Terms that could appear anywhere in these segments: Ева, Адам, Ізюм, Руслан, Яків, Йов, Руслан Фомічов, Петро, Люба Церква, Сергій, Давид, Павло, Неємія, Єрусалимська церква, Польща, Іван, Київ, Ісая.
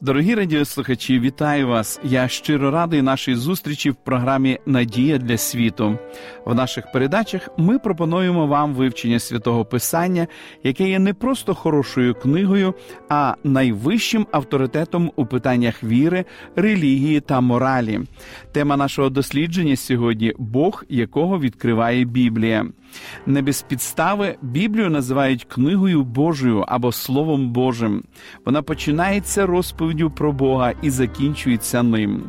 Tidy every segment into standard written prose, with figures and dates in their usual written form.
Дорогі радіослухачі, вітаю вас! Я щиро радий нашій зустрічі в програмі «Надія для світу». В наших передачах ми пропонуємо вам вивчення Святого Писання, яке є не просто хорошою книгою, а найвищим авторитетом у питаннях віри, релігії та моралі. Тема нашого дослідження сьогодні – Бог, якого відкриває Біблія. Не без підстави Біблію називають книгою Божою або Словом Божим. Вона починається розповіддю про Бога і закінчується ним.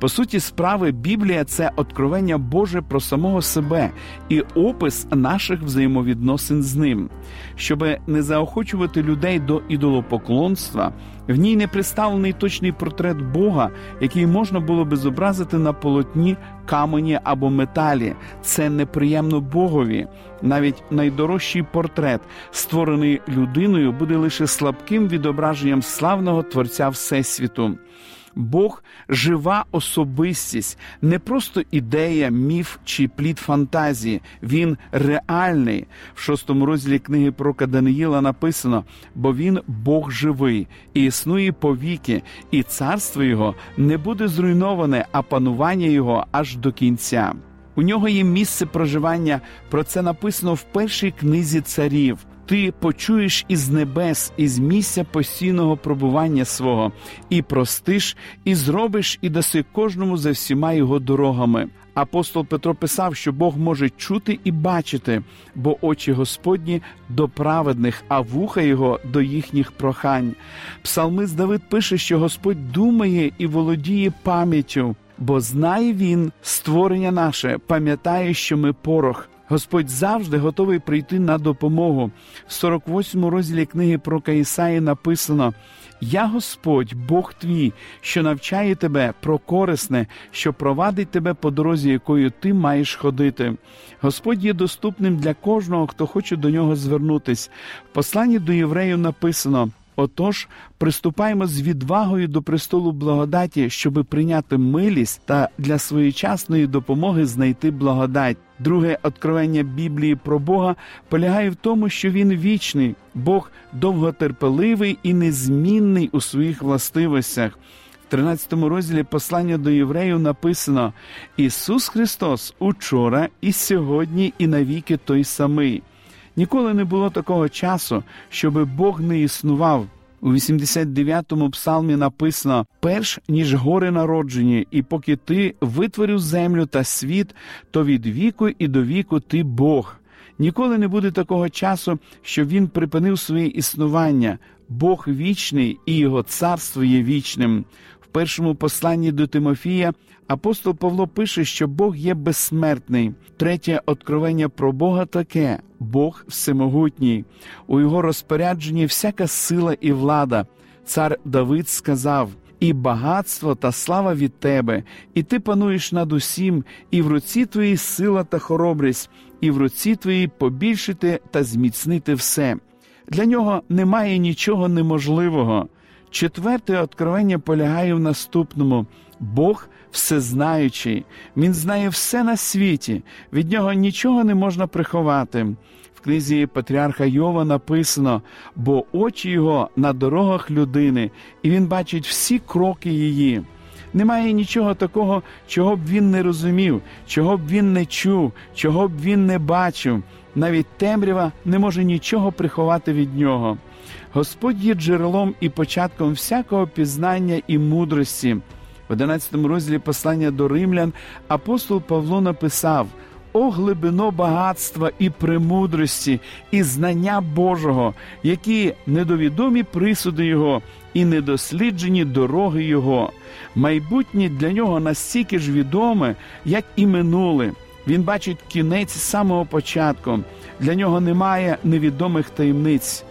По суті справи, Біблія – це откровення Боже про самого себе і опис наших взаємовідносин з ним. Щоби не заохочувати людей до ідолопоклонства, в ній не представлений точний портрет Бога, який можна було би зобразити на полотні, камені або металі. Це неприємно Богові. Навіть найдорожчий портрет, створений людиною, буде лише слабким відображенням славного Творця Всесвіту. Бог – жива особистість, не просто ідея, міф чи плід фантазії. Він реальний. В 6 розділі книги пророка Даниїла написано: «Бо він Бог живий, і існує повіки, і царство його не буде зруйноване, а панування його аж до кінця». У нього є місце проживання, про це написано в першій книзі царів. Ти почуєш із небес, із місця постійного пробування свого, і простиш, і зробиш, і даси кожному за всіма його дорогами. Апостол Петро писав, що Бог може чути і бачити, бо очі Господні до праведних, а вуха його до їхніх прохань. Псалмист Давид пише, що Господь думає і володіє пам'яттю, бо знає він створення наше, пам'ятає, що ми порох. Господь завжди готовий прийти на допомогу. В 48 розділі книги пророка Ісаї написано: «Я Господь, Бог твій, що навчає тебе про корисне, що провадить тебе по дорозі, якою ти маєш ходити». Господь є доступним для кожного, хто хоче до нього звернутись. В посланні до євреїв написано: «Отож, приступаємо з відвагою до престолу благодаті, щоби прийняти милість та для своєчасної допомоги знайти благодать». Друге откровення Біблії про Бога полягає в тому, що Він вічний. Бог довготерпеливий і незмінний у своїх властивостях. В 13 розділі послання до євреїв написано: «Ісус Христос учора і сьогодні і навіки той самий». Ніколи не було такого часу, щоби Бог не існував. У 89-му псалмі написано: «Перш, ніж гори народжені, і поки ти витворив землю та світ, то від віку і до віку ти Бог». Ніколи не буде такого часу, щоб він припинив своє існування. Бог вічний, і його царство є вічним. В першому посланні до Тимофія апостол Павло пише, що Бог є безсмертний. Третє откровення про Бога таке: Бог всемогутній. У його розпорядженні всяка сила і влада. Цар Давид сказав: «І багатство та слава від тебе, і ти пануєш над усім, і в руці твоїй сила та хоробрість, і в руці твоїй побільшити та зміцнити все». Для нього немає нічого неможливого. Четверте откровення полягає в наступному: Бог всезнаючий. Він знає все на світі, від нього нічого не можна приховати. В книзі патріарха Йова написано: «Бо очі його на дорогах людини, і він бачить всі кроки її». Немає нічого такого, чого б він не розумів, чого б він не чув, чого б він не бачив. Навіть темрява не може нічого приховати від нього. Господь є джерелом і початком всякого пізнання і мудрості. В 11 розділі послання до римлян апостол Павло написав: «О глибино багатства і премудрості, і знання Божого, які недовідомі присуди Його і недосліджені дороги Його. Майбутнє для Нього настільки ж відоме, як і минуле. Він бачить кінець з самого початку. Для Нього немає невідомих таємниць».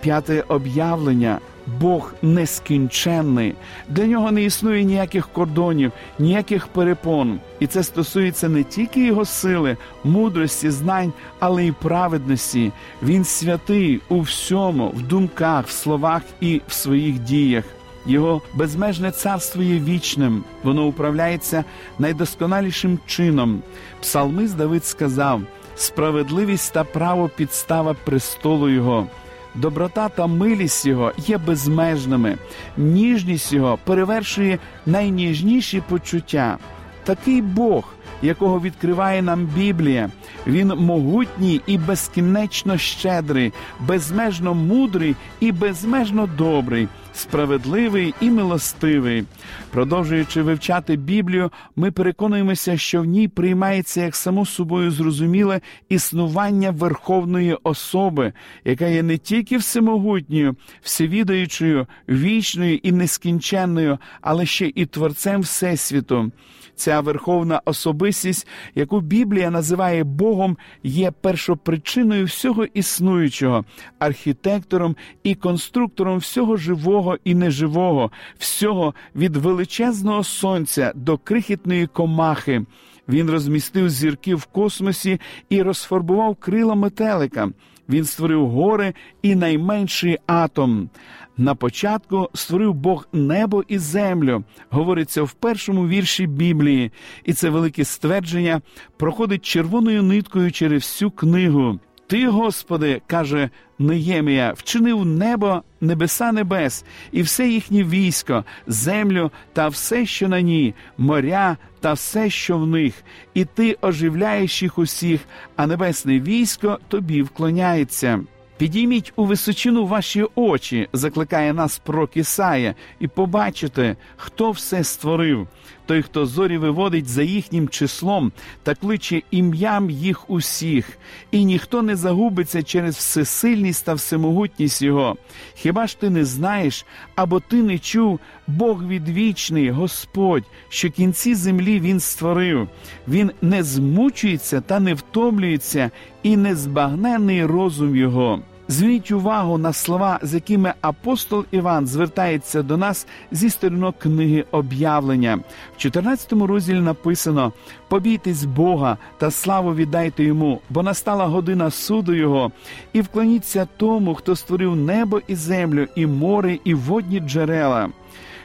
П'яте об'явлення Бог нескінченний. Для нього не існує ніяких кордонів, ніяких перепон. І це стосується не тільки його сили, мудрості, знань, але й праведності. Він святий у всьому, в думках, в словах і в своїх діях. Його безмежне царство є вічним, воно управляється найдосконалішим чином. Псалмист Давид сказав: «Справедливість та право – підстава престолу його». Доброта та милість його є безмежними. Ніжність його перевершує найніжніші почуття. Такий Бог, якого відкриває нам Біблія, він могутній і безкінечно щедрий, безмежно мудрий і безмежно добрий, справедливий і милостивий. Продовжуючи вивчати Біблію, ми переконуємося, що в ній приймається як само собою зрозуміле існування верховної особи, яка є не тільки всемогутньою, всевідаючою, вічною і нескінченною, але ще і творцем Всесвіту. Ця верховна особистість, яку Біблія називає Богом, є першопричиною всього існуючого, архітектором і конструктором всього живого і неживого, всього від величезного сонця до крихітної комахи. Він розмістив зірки в космосі і розфарбував крила метелика. Він створив гори і найменший атом. На початку створив Бог небо і землю, говориться в першому вірші Біблії. І це велике ствердження проходить червоною ниткою через всю книгу. «Ти, Господи, – каже Неємія, – вчинив небо, небеса небес, і все їхнє військо, землю та все, що на ній, моря та все, що в них. І ти оживляєш їх усіх, а небесне військо тобі вклоняється». «Підійміть у височину ваші очі», – закликає нас пророк Ісая, «і побачите, хто все створив. Той, хто зорі виводить за їхнім числом та кличе ім'ям їх усіх. І ніхто не загубиться через всесильність та всемогутність його. Хіба ж ти не знаєш, або ти не чув, Бог відвічний, Господь, що кінці землі він створив. Він не змучується та не втомлюється, і незбагненний розум його». Зверніть увагу на слова, з якими апостол Іван звертається до нас зі сторінок книги «Об'явлення». В 14 розділі написано: «Побійтесь Бога та славу віддайте Йому, бо настала година суду Його, і вклоніться тому, хто створив небо і землю, і море, і водні джерела».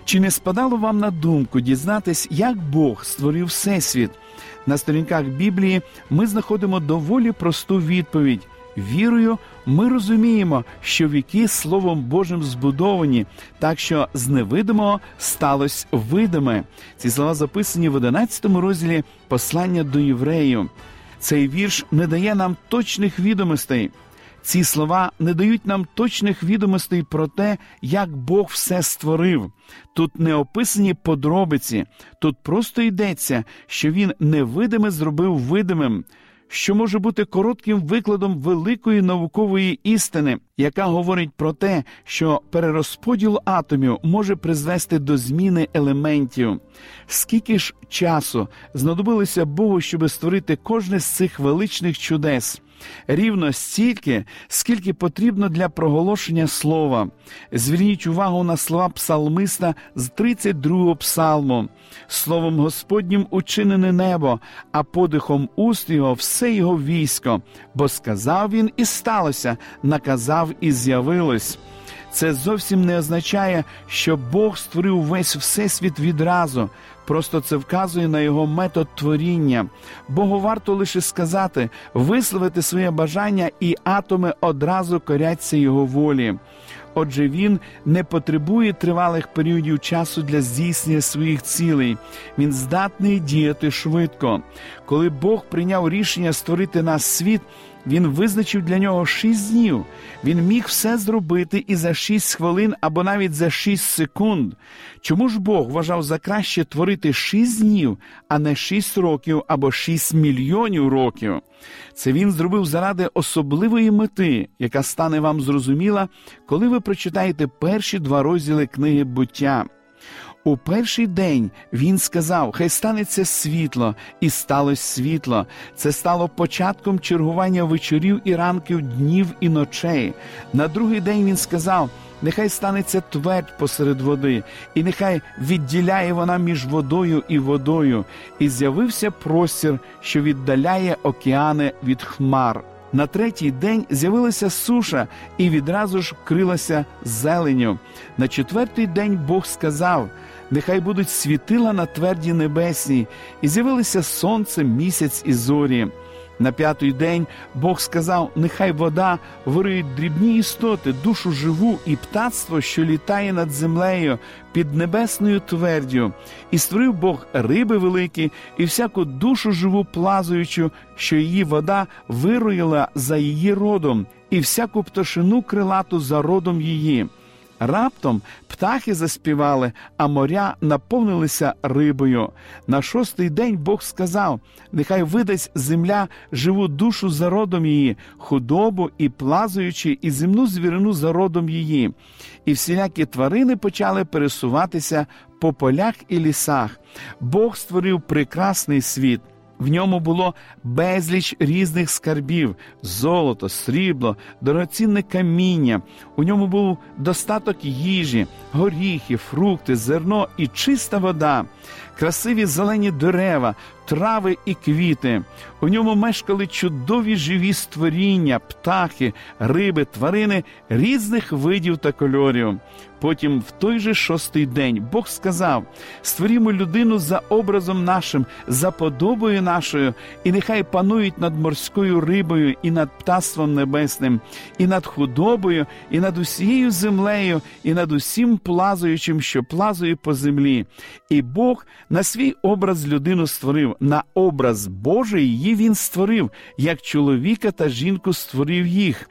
Чи не спадало вам на думку дізнатись, як Бог створив Всесвіт? На сторінках Біблії ми знаходимо доволі просту відповідь. Вірою ми розуміємо, що віки Словом Божим збудовані, так що з невидимого сталося видиме. Ці слова записані в 11 розділі послання до євреїв. Цей вірш не дає нам точних відомостей. Ці слова не дають нам точних відомостей про те, як Бог все створив. Тут не описані подробиці, тут просто йдеться, що Він невидиме зробив видимим, що може бути коротким викладом великої наукової істини, яка говорить про те, що перерозподіл атомів може призвести до зміни елементів. Скільки ж часу знадобилося Богу, щоб створити кожне з цих величних чудес? Рівно стільки, скільки потрібно для проголошення слова. Зверніть увагу на слова псалмиста з 32-го псалму. «Словом Господнім учинене небо, а подихом уст його все його військо. Бо сказав він і сталося, наказав і з'явилось». Це зовсім не означає, що Бог створив весь Всесвіт відразу. Просто це вказує на його метод творіння. Богу варто лише сказати, висловити своє бажання, і атоми одразу коряться його волі. Отже, він не потребує тривалих періодів часу для здійснення своїх цілей. Він здатний діяти швидко. Коли Бог прийняв рішення створити нас світ, Він визначив для нього 6 днів. Він міг все зробити і за 6 хвилин, або навіть за 6 секунд. Чому ж Бог вважав за краще творити 6 днів, а не 6 років або 6 мільйонів років? Це він зробив заради особливої мети, яка стане вам зрозуміла, коли ви прочитаєте перші 2 розділи книги «Буття». У перший день він сказав: «Хай станеться світло», і сталося світло. Це стало початком чергування вечорів і ранків, днів і ночей. На другий день він сказав: нехай станеться твердь посеред води, і нехай відділяє вона між водою і водою, і з'явився простір, що віддаляє океани від хмар. На третій день з'явилася суша, і відразу ж вкрилася зеленню. На четвертий день Бог сказав: «Нехай будуть світила на тверді небесній», і з'явилися сонце, місяць і зорі. На п'ятий день Бог сказав: «Нехай вода вирують дрібні істоти, душу живу і птацтво, що літає над землею, під небесною твердю». І створив Бог риби великі і всяку душу живу плазуючу, що її вода вируїла за її родом, і всяку пташину крилату за родом її. Раптом птахи заспівали, а моря наповнилися рибою. На шостий день Бог сказав: «Нехай видасть земля живу душу за родом її, худобу і плазуючі, і земну звірину за родом її». І всілякі тварини почали пересуватися по полях і лісах. Бог створив прекрасний світ. В ньому було безліч різних скарбів – золото, срібло, дорогоцінне каміння. У ньому був достаток їжі, горіхи, фрукти, зерно і чиста вода, красиві зелені дерева, трави і квіти. У ньому мешкали чудові живі створіння, птахи, риби, тварини різних видів та кольорів. Потім в той же шостий день Бог сказав: «Створімо людину за образом нашим, за подобою нашою, і нехай панують над морською рибою, і над птаством небесним, і над худобою, і над усією землею, і над усім плазуючим, що плазує по землі». І Бог на свій образ людину створив, на образ Божий її Він створив, як чоловіка та жінку створив їх.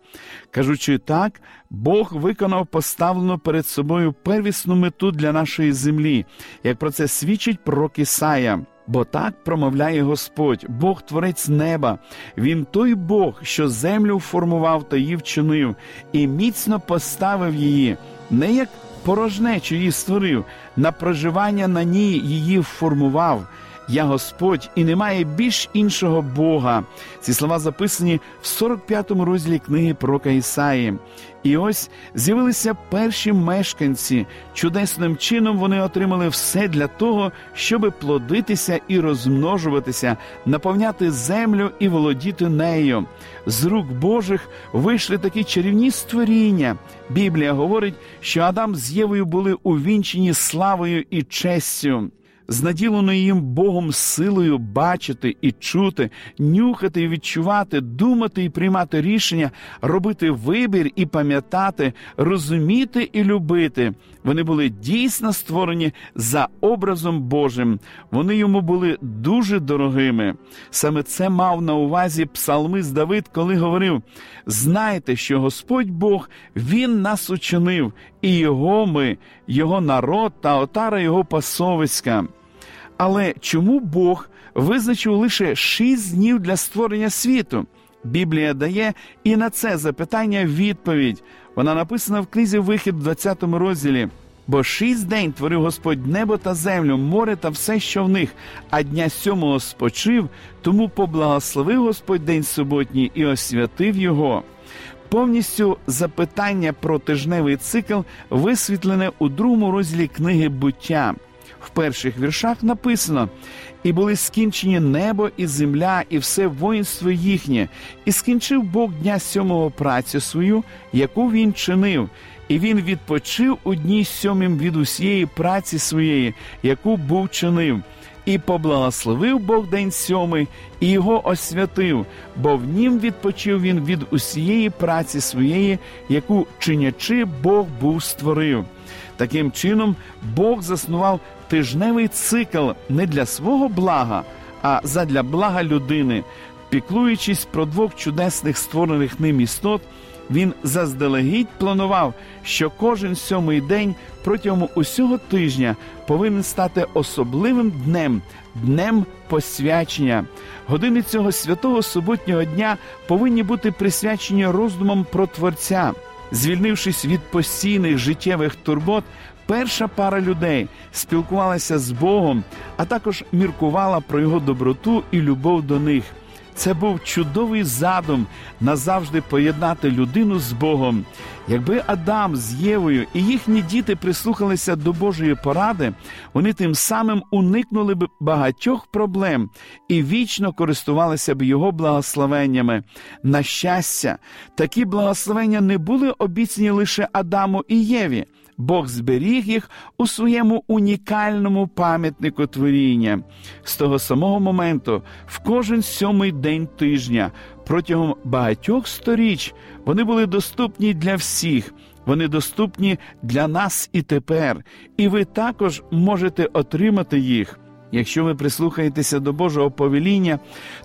Кажучи так, Бог виконав поставлену перед собою первісну мету для нашої землі, як про це свідчить пророк Ісая. «Бо так промовляє Господь, Бог Творець неба. Він той Бог, що землю формував та її вчинив, і міцно поставив її, не як порожнечу її створив, на проживання на ній її формував. Я Господь, і немає більш іншого Бога». Ці слова записані в 45-му розділі книги пророка Ісаї. І ось з'явилися перші мешканці. Чудесним чином вони отримали все для того, щоб плодитися і розмножуватися, наповняти землю і володіти нею. З рук Божих вийшли такі чарівні створіння. Біблія говорить, що Адам з Євою були увінчені славою і честю, з наділеною їм Богом силою бачити і чути, нюхати і відчувати, думати і приймати рішення, робити вибір і пам'ятати, розуміти і любити. Вони були дійсно створені за образом Божим. Вони йому були дуже дорогими. Саме це мав на увазі псалмист Давид, коли говорив: «Знайте, що Господь Бог, Він нас учинив, і Його ми, Його народ та отара Його пасовиська». Але чому Бог визначив лише 6 днів для створення світу? Біблія дає і на це запитання відповідь. Вона написана в книзі «Вихід» в 20-му розділі. «Бо 6 день творив Господь небо та землю, море та все, що в них, а дня 7-го спочив, тому поблагословив Господь день суботній і освятив його». Повністю запитання про тижневий цикл висвітлене у 2-му розділі книги «Буття». В перших віршах написано: «І були скінчені небо і земля, і все воїнство їхнє. І скінчив Бог дня 7-го працю свою, яку Він чинив. І Він відпочив у дні 7-м від усієї праці своєї, яку був чинив. І поблагословив Бог день 7-й, і його освятив, бо в нім відпочив Він від усієї праці своєї, яку чинячи Бог був створив». Таким чином, Бог заснував тижневий цикл не для свого блага, а задля блага людини. Піклуючись про 2 чудесних створених ним істот, Він заздалегідь планував, що кожен 7-й день протягом усього тижня повинен стати особливим днем, днем посвячення. Години цього святого суботнього дня повинні бути присвячені роздумам про Творця. Звільнившись від постійних життєвих турбот, перша пара людей спілкувалася з Богом, а також міркувала про Його доброту і любов до них. Це був чудовий задум назавжди поєднати людину з Богом. Якби Адам з Євою і їхні діти прислухалися до Божої поради, вони тим самим уникнули б багатьох проблем і вічно користувалися б його благословеннями. На щастя, такі благословення не були обіцяні лише Адаму і Єві. Бог зберіг їх у своєму унікальному пам'ятнику творіння. З того самого моменту, в кожен сьомий день тижня, протягом багатьох сторіч, вони були доступні для всіх. Вони доступні для нас і тепер. І ви також можете отримати їх. Якщо ви прислухаєтеся до Божого повеління,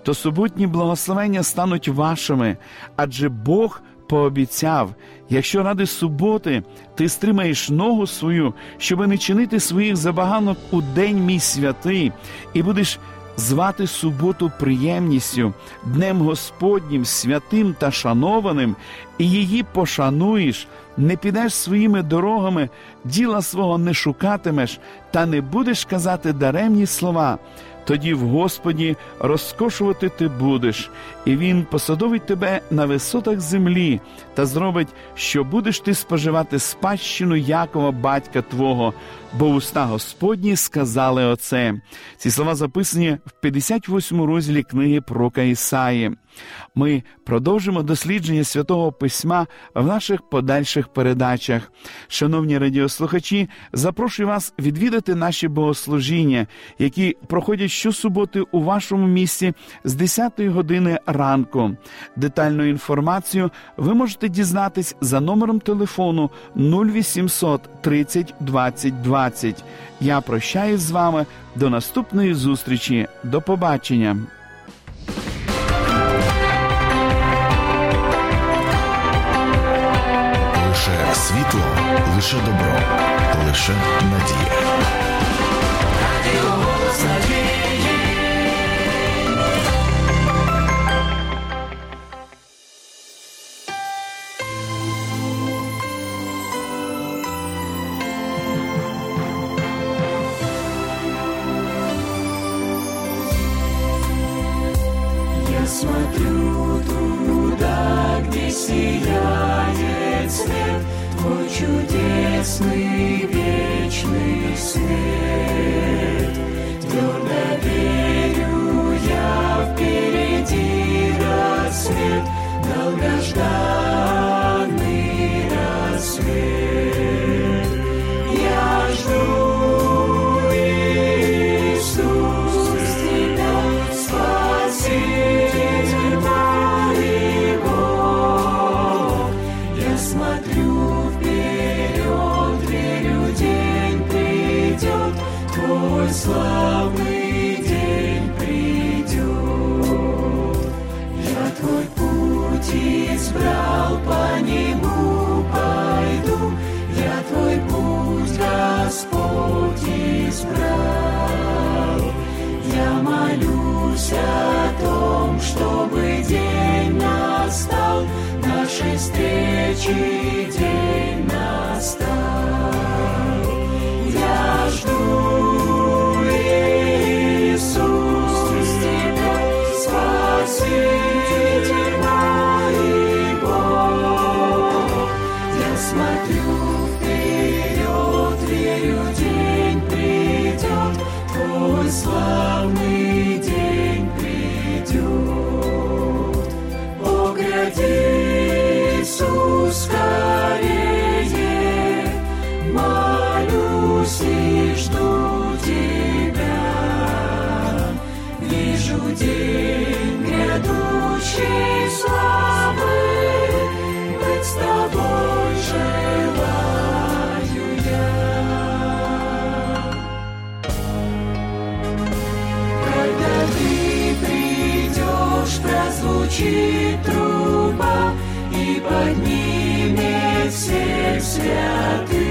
то суботні благословення стануть вашими, адже Бог пообіцяв, якщо ради суботи ти стримаєш ногу свою, щоби не чинити своїх забаганок у день мій святий, і будеш звати суботу приємністю, днем Господнім, святим та шанованим, і її пошануєш, не підеш своїми дорогами, діла свого не шукатимеш, та не будеш казати даремні слова, тоді в Господі розкошувати ти будеш, і Він посадовить тебе на висотах землі та зробить, що будеш ти споживати спадщину Якова, батька твого, бо уста Господні сказали оце». Ці слова записані в 58 розділі книги пророка Ісаї. Ми продовжимо дослідження Святого Письма в наших подальших передачах. Шановні радіослухачі, запрошую вас відвідати наші богослужіння, які проходять щосуботи у вашому місті з 10 години ранку. Детальну інформацію ви можете дізнатись за номером телефону 0800 30 20 20. Я прощаюсь з вами. До наступної зустрічі. До побачення. Лише світло, лише добро, лише надія. Смотрю туда, где сияет свет, твой чудесный вечный свет. Твердо верю я, впереди рассвет, долгожданный рассвет. Я жду, Иисус, тебя спаси. Смотрю вперед, верю, день придет, твой славный день придет. Я твой путь избрал, по нему пойду, я твой путь, Господь, избрал. Я молюсь о том, чтобы день настал, нашей встречи день настал. Я жду, Иисус, тебя, Спаситель мой Бог. Я смотрю вперед, верю, день придет, твой славный день придет. О, гради, Иисус, скорее, молюсь и жду Тебя. Вижу день грядущей славы, быть с Тобой желаю я. Когда Ты придешь, прозвучит труба, и поднимет всех святых,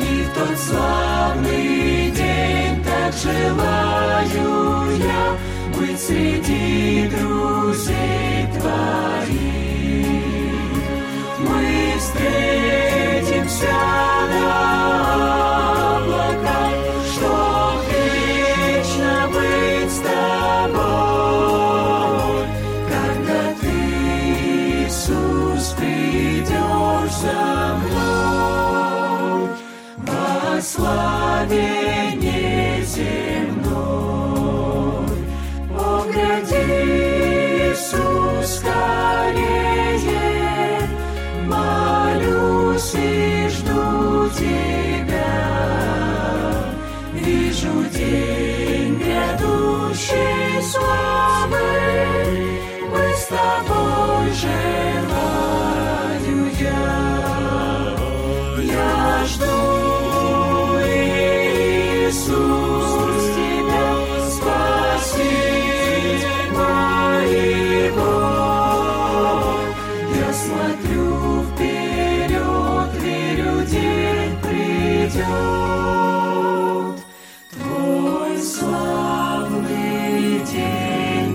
и в тот славный день так желаю я быть среди друзей твоих. Мы встретимся на облаках, чтоб вечно быть с тобой. благословении земной. Погоди, Иисус, скорее, молюсь и жду Тебя. Вижу день грядущей славы, мы с Тобой желаю я жду, Иисус, Тебя, спаси моего. Я смотрю вперед, верю, день придет, Твой славный день.